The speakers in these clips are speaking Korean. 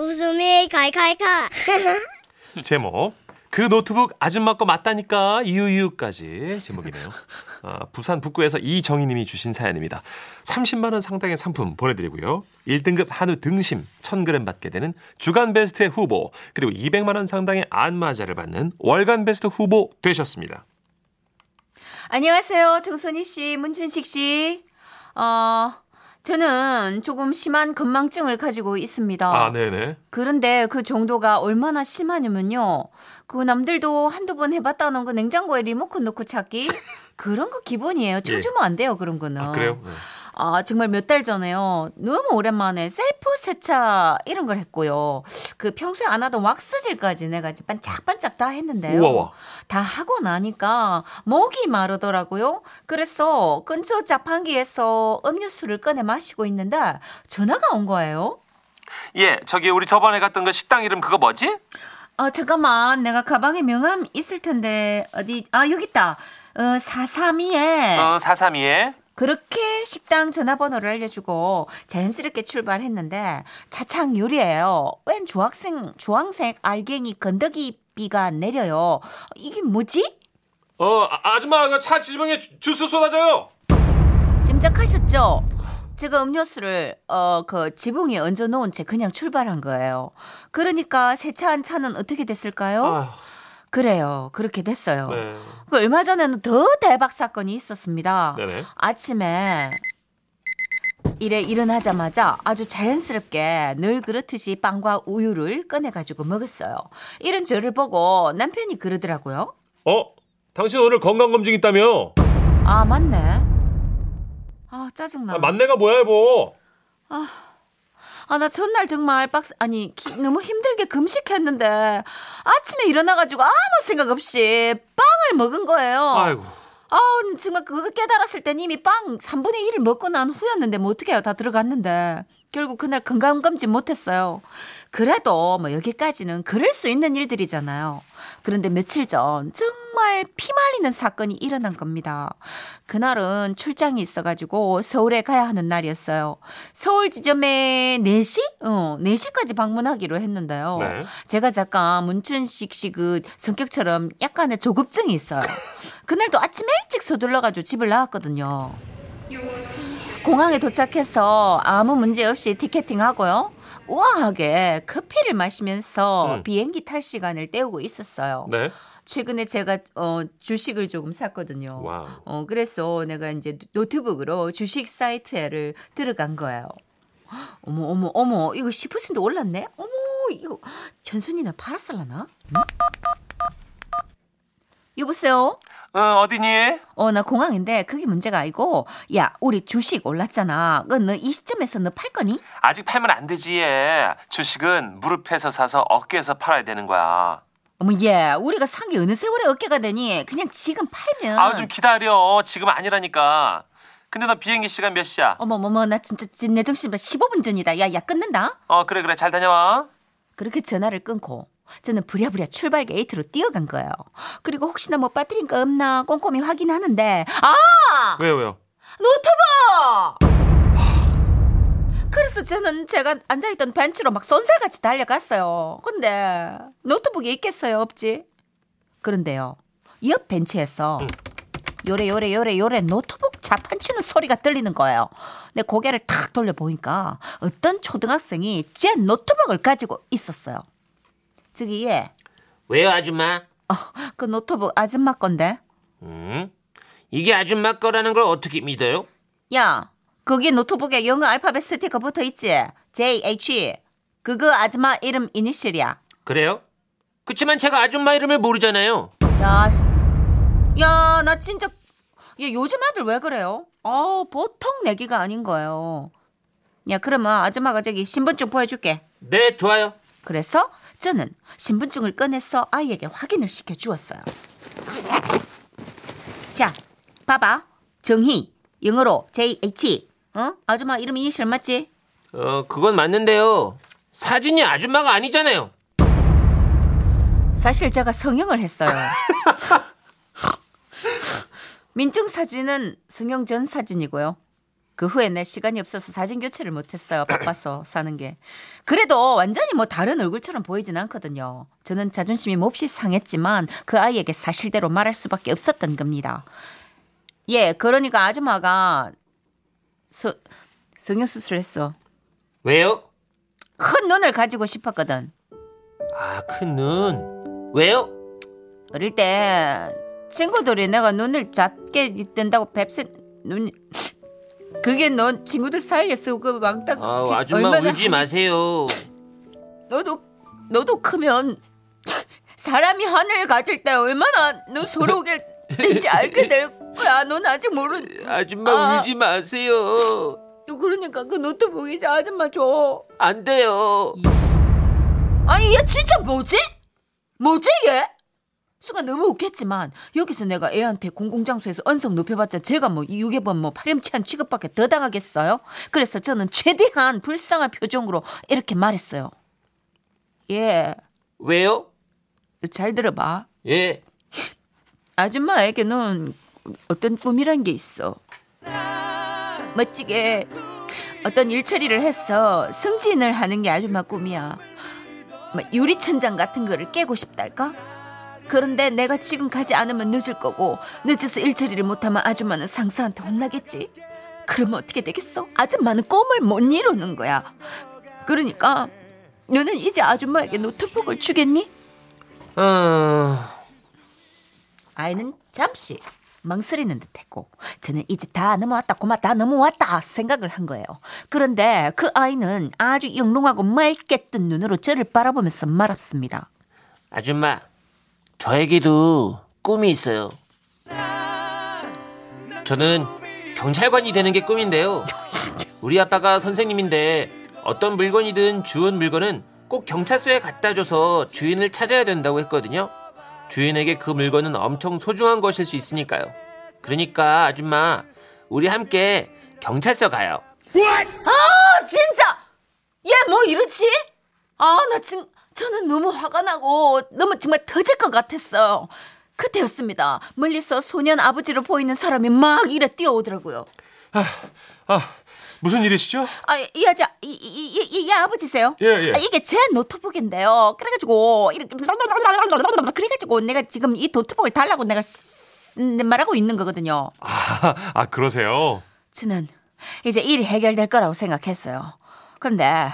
웃음이 칼칼칼. 제목 그 노트북 아줌마 거 맞다니까 유유까지 제목이네요. 부산 북구에서 이정희님이 주신 사연입니다. 30만 원 상당의 상품 보내드리고요. 1등급 한우 등심 1000g 받게 되는 주간베스트 후보 그리고 200만 원 상당의 안마자를 받는 월간베스트 후보 되셨습니다. 안녕하세요. 정선희 씨, 문춘식 씨. 저는 조금 심한 건망증을 가지고 있습니다. 아, 네네. 그런데 그 정도가 얼마나 심하냐면요. 그 남들도 한두 번 해봤다는 거 냉장고에 리모컨 넣고 찾기. 그런 거 기본이에요. 쳐주면 안 돼요. 그런 거는. 아, 그래요? 네. 아, 정말 몇 달 전에요. 너무 오랜만에 셀프 세차 이런 걸 했고요. 그 평소에 안 하던 왁스질까지 내가 반짝반짝 다 했는데요. 우와. 다 하고 나니까 목이 마르더라고요. 그래서 근처 자판기에서 음료수를 꺼내 마시고 있는데 전화가 온 거예요. 예, 저기 우리 저번에 갔던 그 식당 이름 그거 뭐지? 아, 잠깐만. 내가 가방에 명함 있을 텐데 어디? 아, 여기 있다. 432에. 432에. 그렇게 식당 전화번호를 알려주고 자연스럽게 출발했는데 차창 유리예요. 웬 주황색 알갱이 건더기 비가 내려요. 이게 뭐지? 아줌마 차 지붕에 주스 쏟아져요. 짐작하셨죠? 제가 음료수를 그 지붕에 얹어놓은 채 그냥 출발한 거예요. 그러니까 세차한 차는 어떻게 됐을까요? 그래요. 그렇게 됐어요. 네. 그 얼마 전에는 더 대박 사건이 있었습니다. 네네. 아침에 일에 일어나자마자 아주 자연스럽게 늘 그렇듯이 빵과 우유를 꺼내가지고 먹었어요. 이런 저를 보고 남편이 그러더라고요. 당신 오늘 건강검진 있다며? 아, 맞네. 아, 짜증나. 맞네가 뭐야, 이거. 나 전날 정말 너무 힘들게 금식했는데 아침에 일어나가지고 아무 생각 없이 빵을 먹은 거예요. 아이고. 정말 그거 깨달았을 땐 이미 빵 3분의 1을 먹고 난 후였는데 뭐 어떡해요. 다 들어갔는데. 결국 그날 건강검진 못했어요. 그래도 뭐 여기까지는 그럴 수 있는 일들이잖아요. 그런데 며칠 전 정말 피 말리는 사건이 일어난 겁니다. 그날은 출장이 있어가지고 서울에 가야 하는 날이었어요. 서울 지점에 4시까지 방문하기로 했는데요. 네. 제가 잠깐 문춘식 씨 그 성격처럼 약간의 조급증이 있어요. 그날도 아침 일찍 서둘러가지고 집을 나왔거든요. 공항에 도착해서 아무 문제 없이 티켓팅하고요. 우아하게 커피를 마시면서 비행기 탈 시간을 때우고 있었어요. 네. 최근에 제가 주식을 조금 샀거든요. 그래서 내가 이제 노트북으로 주식 사이트를 들어간 거예요. 어머 이거 10% 올랐네? 어머 이거 전순이나 팔았을라나? 여보세요? 어디니? 나 공항인데 그게 문제가 아니고, 야, 우리 주식 올랐잖아. 너 이 시점에서 너 팔 거니? 아직 팔면 안 되지. 주식은 무릎에서 사서 어깨에서 팔아야 되는 거야. 어머, 얘, 우리가 산 게 어느 세월에 어깨가 되니? 그냥 지금 팔면. 좀 기다려. 지금 아니라니까. 근데 너 비행기 시간 몇 시야? 어머머머, 나 진짜 내 정신 15분 전이다. 야, 끊는다. 그래. 잘 다녀와. 그렇게 전화를 끊고. 저는 부랴부랴 출발 게이트로 뛰어간 거예요. 그리고 혹시나 뭐 빠뜨린 거 없나 꼼꼼히 확인하는데 왜요? 노트북! 그래서 제가 앉아있던 벤치로 막 쏜살같이 달려갔어요. 근데 노트북이 있겠어요? 없지? 그런데요, 옆 벤치에서 요래 노트북 자판치는 소리가 들리는 거예요. 내 고개를 탁 돌려보니까 어떤 초등학생이 제 노트북을 가지고 있었어요. 저기 얘. 왜요, 아줌마? 그 노트북 아줌마 건데. 이게 아줌마 거라는 걸 어떻게 믿어요? 야, 거기 노트북에 영어 알파벳 스티커 붙어 있지? JH. 그거 아줌마 이름 이니셜이야. 그래요? 그치만 제가 아줌마 이름을 모르잖아요. 야, 나 진짜. 얘 요즘 아들 왜 그래요? 보통 내기가 아닌 거예요. 야, 그러면 아줌마가 저기 신분증 보여줄게. 네, 좋아요. 그래서 저는 신분증을 꺼내서 아이에게 확인을 시켜주었어요. 자, 봐봐. 정희, 영어로 JH. 아줌마 이름 이니셜 맞지? 그건 맞는데요. 사진이 아줌마가 아니잖아요. 사실 제가 성형을 했어요. 민증 사진은 성형 전 사진이고요. 그 후에 내 시간이 없어서 사진 교체를 못했어요. 바빠서 사는 게. 그래도 완전히 뭐 다른 얼굴처럼 보이진 않거든요. 저는 자존심이 몹시 상했지만 그 아이에게 사실대로 말할 수밖에 없었던 겁니다. 예, 그러니까 아줌마가 성형수술을 했어. 왜요? 큰 눈을 가지고 싶었거든. 아, 큰 눈. 왜요? 어릴 때 친구들이 내가 눈을 작게 뜬다고 뱁새 눈 그게 넌 친구들 사이에서 그 망딱. 아, 아줌마 울지 마세요. 너도 크면 사람이 하늘 가질 때 얼마나 눈 소록일 땐지 알게 될 거야. 넌 아직 모르. 아줌마 울지 마세요. 또 그러니까 그 노트북 이제 아줌마 줘. 안 돼요. 아니 얘 진짜 뭐지 얘? 순간 너무 웃겠지만 여기서 내가 애한테 공공장소에서 언성 높여봤자 제가 뭐 유괴범 뭐 파렴치한 취급밖에 더 당하겠어요? 그래서 저는 최대한 불쌍한 표정으로 이렇게 말했어요. 예. 왜요? 잘 들어봐. 예. 아줌마에게는 어떤 꿈이란 게 있어. 멋지게 어떤 일처리를 해서 승진을 하는 게 아줌마 꿈이야. 막 유리천장 같은 거를 깨고 싶달까? 그런데 내가 지금 가지 않으면 늦을 거고 늦어서 일처리를 못하면 아줌마는 상사한테 혼나겠지. 그러면 어떻게 되겠어? 아줌마는 꿈을 못 이루는 거야. 그러니까 너는 이제 아줌마에게 노트북을 주겠니? 아이는 잠시 망설이는 듯했고 저는 이제 다 넘어왔다 생각을 한 거예요. 그런데 그 아이는 아주 영롱하고 맑게 뜬 눈으로 저를 바라보면서 말았습니다. 아줌마, 저에게도 꿈이 있어요. 저는 경찰관이 되는 게 꿈인데요. 우리 아빠가 선생님인데 어떤 물건이든 주운 물건은 꼭 경찰서에 갖다 줘서 주인을 찾아야 된다고 했거든요. 주인에게 그 물건은 엄청 소중한 것일 수 있으니까요. 그러니까 아줌마, 우리 함께 경찰서 가요. 아, 진짜! 얘 뭐 이러지? 아, 나 지금... 저는 너무 화가 나고 너무 정말 터질 것 같았어요. 그때였습니다. 멀리서 소년 아버지로 보이는 사람이 막 이래 뛰어오더라고요. 무슨 일이시죠? 아, 이 여자, 이게 아버지세요? 예. 아, 이게 제 노트북인데요. 그래가지고 이렇게 그래가지고 내가 지금 이 노트북을 달라고 내가 말하고 있는 거거든요. 아, 그러세요? 저는 이제 일이 해결될 거라고 생각했어요. 근데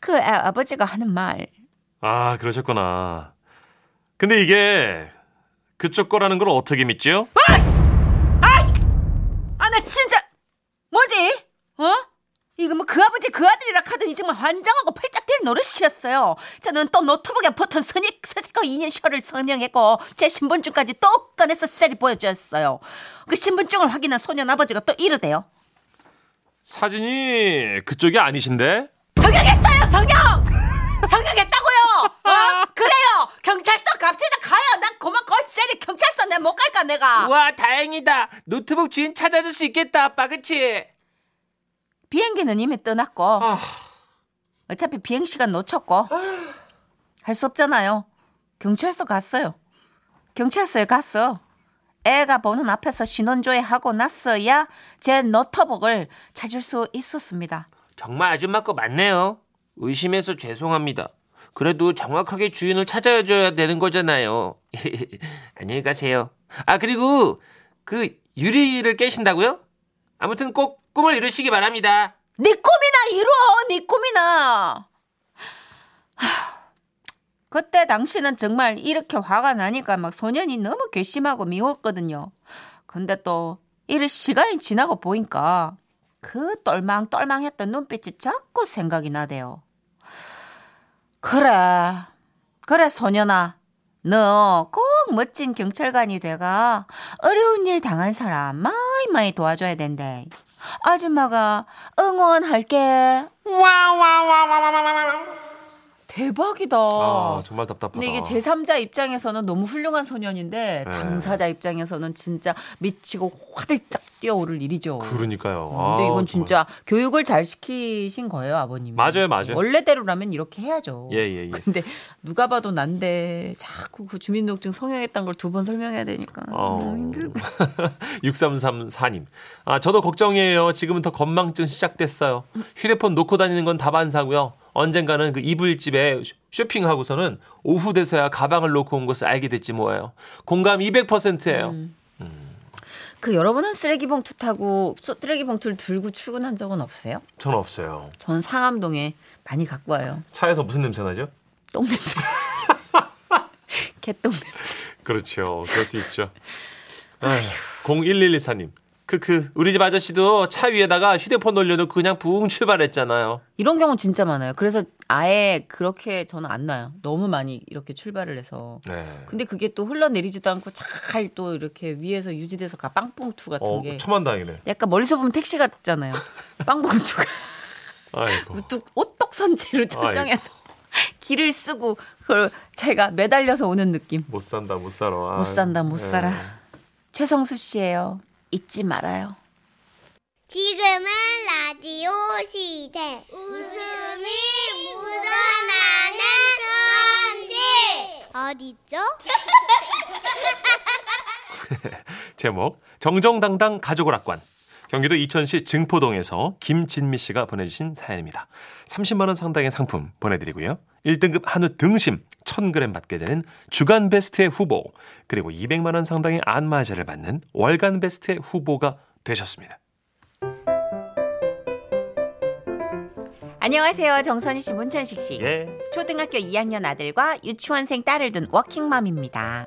그 아버지가 하는 말. 아, 그러셨구나. 근데 이게 그쪽 거라는 걸 어떻게 믿지요? 아이씨, 나 진짜 뭐지? 이거 뭐 그 아버지 그 아들이라 하더니 정말 환장하고 팔짝 뛸 노릇이었어요. 저는 또 노트북에 붙은 스티커 이니셜을 설명했고 제 신분증까지 또 꺼내서 셀이 보여주었어요. 그 신분증을 확인한 소년 아버지가 또 이러대요. 사진이 그쪽이 아니신데? 성형했어요, 성형했다고요. 그래요, 경찰서 갑시다. 가요. 난 고만 거시리 경찰서 내 못 갈까 내가. 우와, 다행이다. 노트북 주인 찾아줄 수 있겠다 아빠, 그치? 비행기는 이미 떠났고 어차피 비행시간 놓쳤고 할 수 없잖아요. 경찰서 갔어요. 경찰서에 갔어. 애가 보는 앞에서 신원조회하고 났어야 제 노트북을 찾을 수 있었습니다. 정말 아줌마 거 맞네요. 의심해서 죄송합니다. 그래도 정확하게 주인을 찾아줘야 되는 거잖아요. 안녕히 가세요. 아, 그리고 그 유리를 깨신다고요? 아무튼 꼭 꿈을 이루시기 바랍니다. 네 꿈이나 이루어. 네 꿈이나. 그때 당시는 정말 이렇게 화가 나니까 막 소년이 너무 괘씸하고 미웠거든요. 근데 또 이럴 시간이 지나고 보니까 그 똘망똘망했던 눈빛이 자꾸 생각이 나대요. 그래 소년아, 너 꼭 멋진 경찰관이 돼가 어려운 일 당한 사람 많이 도와줘야 된대. 아줌마가 응원할게. 와와와와와와와. 대박이다. 아, 정말 답답하다. 근데 이게 제3자 입장에서는 너무 훌륭한 소년인데 당사자 입장에서는 진짜 미치고 화들짝 뛰어오를 일이죠. 그러니까요. 근데 이건 진짜 정말. 교육을 잘 시키신 거예요, 아버님이. 맞아요, 맞아요. 원래대로라면 이렇게 해야죠. 예. 근데 누가 봐도 난데 자꾸 그 주민등록증 성형했다는 걸 두 번 설명해야 되니까 너무 힘들고. 6334님. 아, 저도 걱정이에요. 지금은 더 건망증 시작됐어요. 휴대폰 놓고 다니는 건 다반사고요. 언젠가는 그 이불집에 쇼핑하고서는 오후 돼서야 가방을 놓고 온 것을 알게 됐지 뭐예요. 공감 200%예요. 그 여러분은 쓰레기봉투 타고 쓰레기봉투를 들고 출근한 적은 없으세요? 저는 없어요. 저는 상암동에 많이 갖고 와요. 차에서 무슨 냄새 나죠? 똥 냄새. 개똥 냄새. 그렇죠. 그럴 수 있죠. 01114님. 우리 집 아저씨도 차 위에다가 휴대폰 올려놓고 그냥 붕 출발했잖아요. 이런 경우 진짜 많아요. 그래서 아예 그렇게 저는 안 놔요. 너무 많이 이렇게 출발을 해서. 네. 근데 그게 또 흘러내리지도 않고 잘 또 이렇게 위에서 유지돼서 빵봉투 같은 게. 천만다행이네. 약간 멀리서 보면 택시 같잖아요. 빵봉투가. 아이고. 오똑 선체로 설정해서 길을 쓰고 그걸 제가 매달려서 오는 느낌. 못 산다 못 살아. 못 산다 못 살아. 네. 최성수 씨예요. 잊지 말아요. 지금은 라디오 시대. 웃음이 묻어나는 편지. 어디죠? 제목 정정당당 가족을 악관. 경기도 이천시 증포동에서 김진미 씨가 보내주신 사연입니다. 30만 원 상당의 상품 보내드리고요. 1등급 한우 등심 1000g 받게 되는 주간베스트의 후보, 그리고 200만 원 상당의 안마자를 받는 월간베스트의 후보가 되셨습니다. 안녕하세요. 정선희 씨, 문천식 씨. 예. 초등학교 2학년 아들과 유치원생 딸을 둔 워킹맘입니다.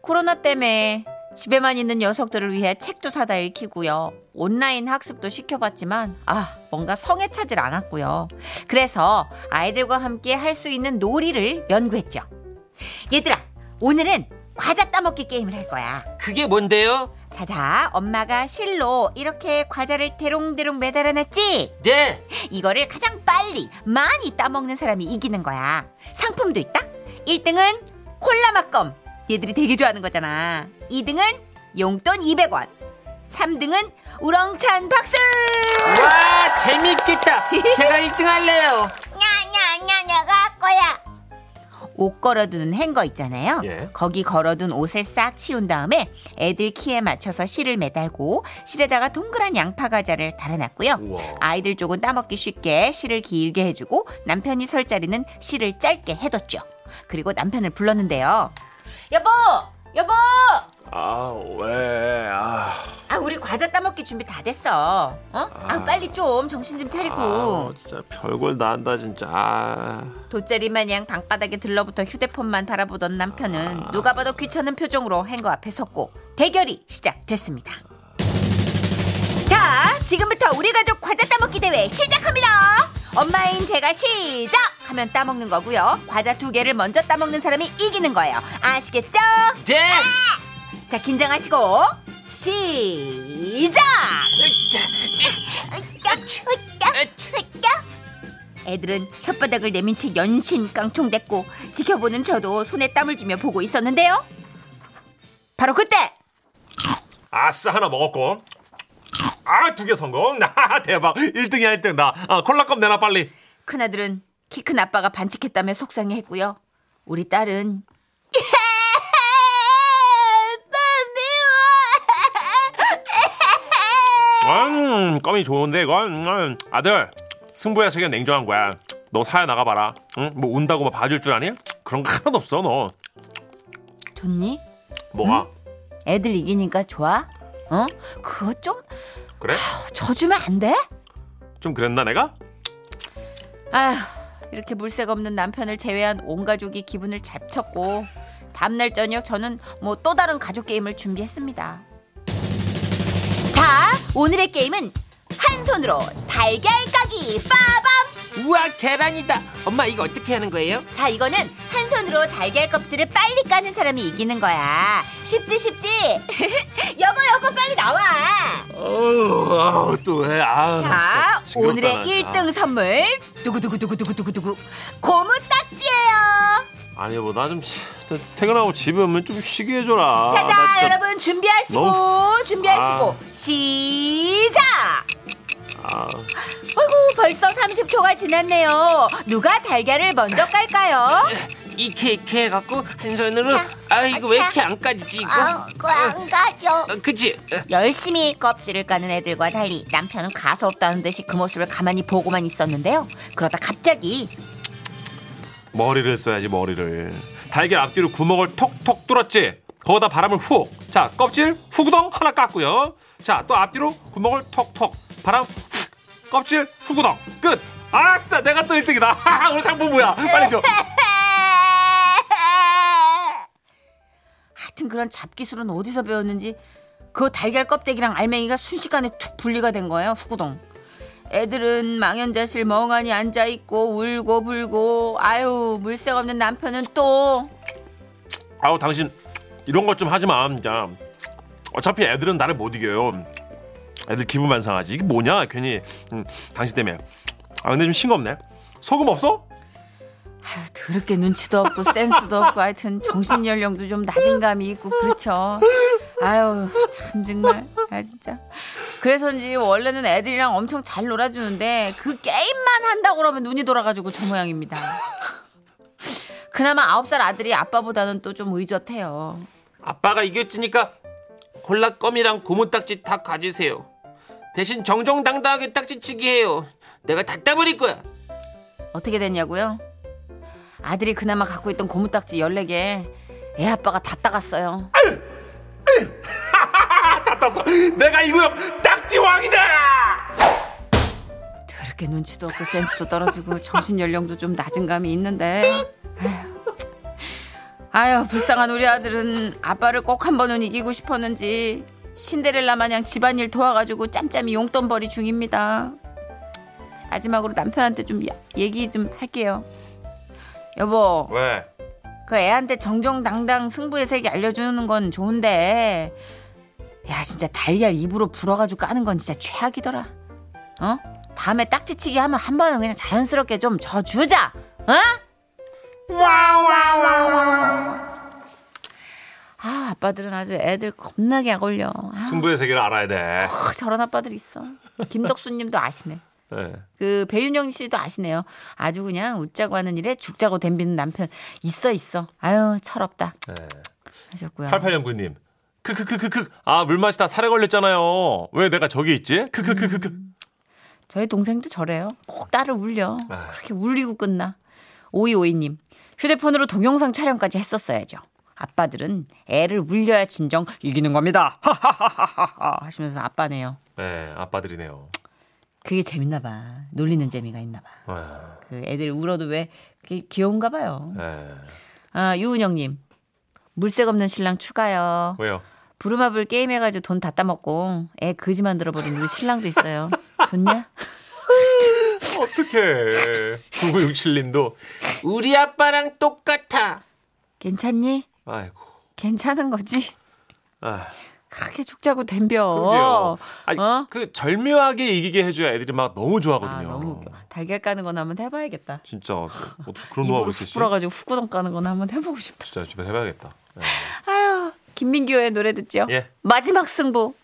코로나 때문에 집에만 있는 녀석들을 위해 책도 사다 읽히고요. 온라인 학습도 시켜봤지만 뭔가 성에 차질 않았고요. 그래서 아이들과 함께 할 수 있는 놀이를 연구했죠. 얘들아, 오늘은 과자 따먹기 게임을 할 거야. 그게 뭔데요? 자자, 엄마가 실로 이렇게 과자를 대롱대롱 매달아놨지? 네. 이거를 가장 빨리 많이 따먹는 사람이 이기는 거야. 상품도 있다. 1등은 콜라 맛검. 얘들이 되게 좋아하는 거잖아. 2등은 용돈 200원. 3등은 우렁찬 박수. 와, 재밌겠다. 제가 1등 할래요. 냐 내가 할 거야. 옷 걸어두는 행거 있잖아요. 예. 거기 걸어둔 옷을 싹 치운 다음에 애들 키에 맞춰서 실을 매달고 실에다가 동그란 양파 과자를 달아놨고요. 우와. 아이들 쪽은 따먹기 쉽게 실을 길게 해주고 남편이 설 자리는 실을 짧게 해뒀죠. 그리고 남편을 불렀는데요. 여보! 왜? 우리 과자 따먹기 준비 다 됐어. 어? 빨리 좀 정신 좀 차리고. 진짜 별걸 다 한다 진짜. 돗자리 마냥 방바닥에 들러붙어 휴대폰만 바라보던 남편은 누가 봐도 귀찮은 표정으로 행거 앞에 섰고 대결이 시작됐습니다. 자, 지금부터 우리 가족 과자 따먹기 대회 시작합니다. 엄마인 제가 시작! 하면 따먹는 거고요. 과자 2개를 먼저 따먹는 사람이 이기는 거예요. 아시겠죠? 네! 자, 긴장하시고 시작! 애들은 혓바닥을 내민 채 연신 깡총댔고 지켜보는 저도 손에 땀을 쥐며 보고 있었는데요. 바로 그때! 아싸, 하나 먹었고 2개 성공. 대박. 1등이야 1등. 콜라컵 내놔 빨리. 큰아들은 키 큰 아빠가 반칙했다며 속상해했고요. 우리 딸은 아빠 미워. 껌이 좋은데 이건. 아들, 승부야 세계 냉정한 거야. 너 사야 나가봐라. 응? 뭐 운다고 막 봐줄 줄 아니? 그런 거 하나도 없어 너. 좋니? 뭐가? 응? 애들 이기니까 좋아? 어? 그거 좀 그래? 져주면 안 돼? 좀 그랬나 내가? 이렇게 물색 없는 남편을 제외한 온 가족이 기분을 잡쳤고 다음날 저녁 저는 또 다른 가족 게임을 준비했습니다. 자, 오늘의 게임은 한 손으로 달걀 까기. 빠밤. 우와, 계란이다. 엄마, 이거 어떻게 하는 거예요? 자, 이거는 한 손으로 달걀 껍질을 빨리 까는 사람이 이기는 거야. 쉽지? 여보 빨리 나와. 또 왜? 자, 오늘의 1등 선물. 두구두구 고무 딱지. 아니 뭐 나 좀 퇴근하고 집에 오면 좀 쉬게 해줘라. 자자 여러분 준비하시고 너무... 준비하시고 아... 시작. 아이고 벌써 30초가 지났네요. 누가 달걀을 먼저 깔까요? 이렇게 해갖고 한 손으로 아이고 왜 이렇게 안 까지지 이거? 그거 안 까져. 그치? 열심히 껍질을 까는 애들과 달리 남편은 가소롭다는 듯이 그 모습을 가만히 보고만 있었는데요. 그러다 갑자기 머리를 써야지 머리를. 달걀 앞뒤로 구멍을 톡톡 뚫었지. 거기다 바람을 훅. 자 껍질 후구덩 하나 깠고요. 자 또 앞뒤로 구멍을 톡톡. 바람 훅. 껍질 후구덩. 끝. 아싸 내가 또 1등이다. 우리 상품 뭐야? 빨리 줘. 하여튼 그런 잡기술은 어디서 배웠는지 그 달걀 껍데기랑 알맹이가 순식간에 툭 분리가 된 거예요. 후구덩. 애들은 망연자실 멍하니 앉아있고 울고 불고. 아유 물색 없는 남편은 또 아우 당신 이런 것 좀 하지마. 어차피 애들은 나를 못 이겨요. 애들 기분만 상하지. 이게 뭐냐 괜히 당신 때문에. 아 근데 좀 싱겁네. 소금 없어? 아유 더럽게 눈치도 없고 센스도 없고 하여튼 정신연령도 좀 낮은 감이 있고 그렇죠. 아유 참 정말 아 진짜. 그래서인지 원래는 애들이랑 엄청 잘 놀아주는데 그 게임만 한다고 그러면 눈이 돌아가지고 저 모양입니다. 그나마 9살 아들이 아빠보다는 또 좀 의젓해요. 아빠가 이겼으니까 콜라껌이랑 고무딱지 다 가지세요. 대신 정정당당하게 딱지치기 해요. 내가 다 따버릴 거야. 어떻게 됐냐고요? 아들이 그나마 갖고 있던 고무딱지 14개 애 아빠가 다 따갔어요. 다 땄어. 내가 이구역 딱지왕이다. 더럽게 눈치도 없고 센스도 떨어지고 정신연령도 좀 낮은 감이 있는데 아유 불쌍한 우리 아들은 아빠를 꼭 한 번은 이기고 싶었는지 신데렐라 마냥 집안일 도와가지고 짬짬이 용돈벌이 중입니다. 자, 마지막으로 남편한테 좀 얘기 좀 할게요. 여보. 왜? 그 애한테 정정당당 승부의 세계 알려주는 건 좋은데 야 진짜 달걀 입으로 불어가지고 까는 건 진짜 최악이더라. 어? 다음에 딱지치기 하면 한 번은 그냥 자연스럽게 좀 져주자. 어? 와와와와. 아 아빠들은 아주 애들 겁나게 악올려. 아, 승부의 세계를 알아야 돼. 저런 아빠들 있어. 김덕수님도 아시네. 네. 그 배윤영 씨도 아시네요. 아주 그냥 웃자고 하는 일에 죽자고 댐비는 남편 있어. 아유 철없다. 네. 하셨고요. 8809님 크크크크크 아 물 마시다 살에 걸렸잖아요. 왜 내가 저기 있지? 크크크크크 저희 동생도 저래요. 꼭 딸을 울려. 아유. 그렇게 울리고 끝나. 5252님 휴대폰으로 동영상 촬영까지 했었어야죠. 아빠들은 애를 울려야 진정 이기는 겁니다. 하하하하 하시면서 아빠네요. 네 아빠들이네요. 그게 재밌나 봐. 놀리는 재미가 있나 봐. 와. 그 애들 울어도 왜 그게 귀여운가 봐요. 에. 아, 유은영님. 물색 없는 신랑 추가요. 왜요? 부루마블 게임해가지고 돈 다 따먹고 애 거지 만들어버린 우리 신랑도 있어요. 좋냐? 어떡해. 9967님도. 우리 아빠랑 똑같아. 괜찮니? 아이고. 괜찮은 거지? 아. 그렇게 죽자고 덤벼. 아니, 어? 그 절묘하게 이기게 해줘야 애들이 막 너무 좋아하거든요. 아, 너무 웃겨. 달걀 까는 건 한번 해봐야겠다. 진짜 그런 노하우 있으시지? 불어가지고 후구덩 까는 건 한번 해보고 싶다. 진짜 집에서 해봐야겠다. 네. 아유 김민규의 노래 듣죠? 예. 마지막 승부.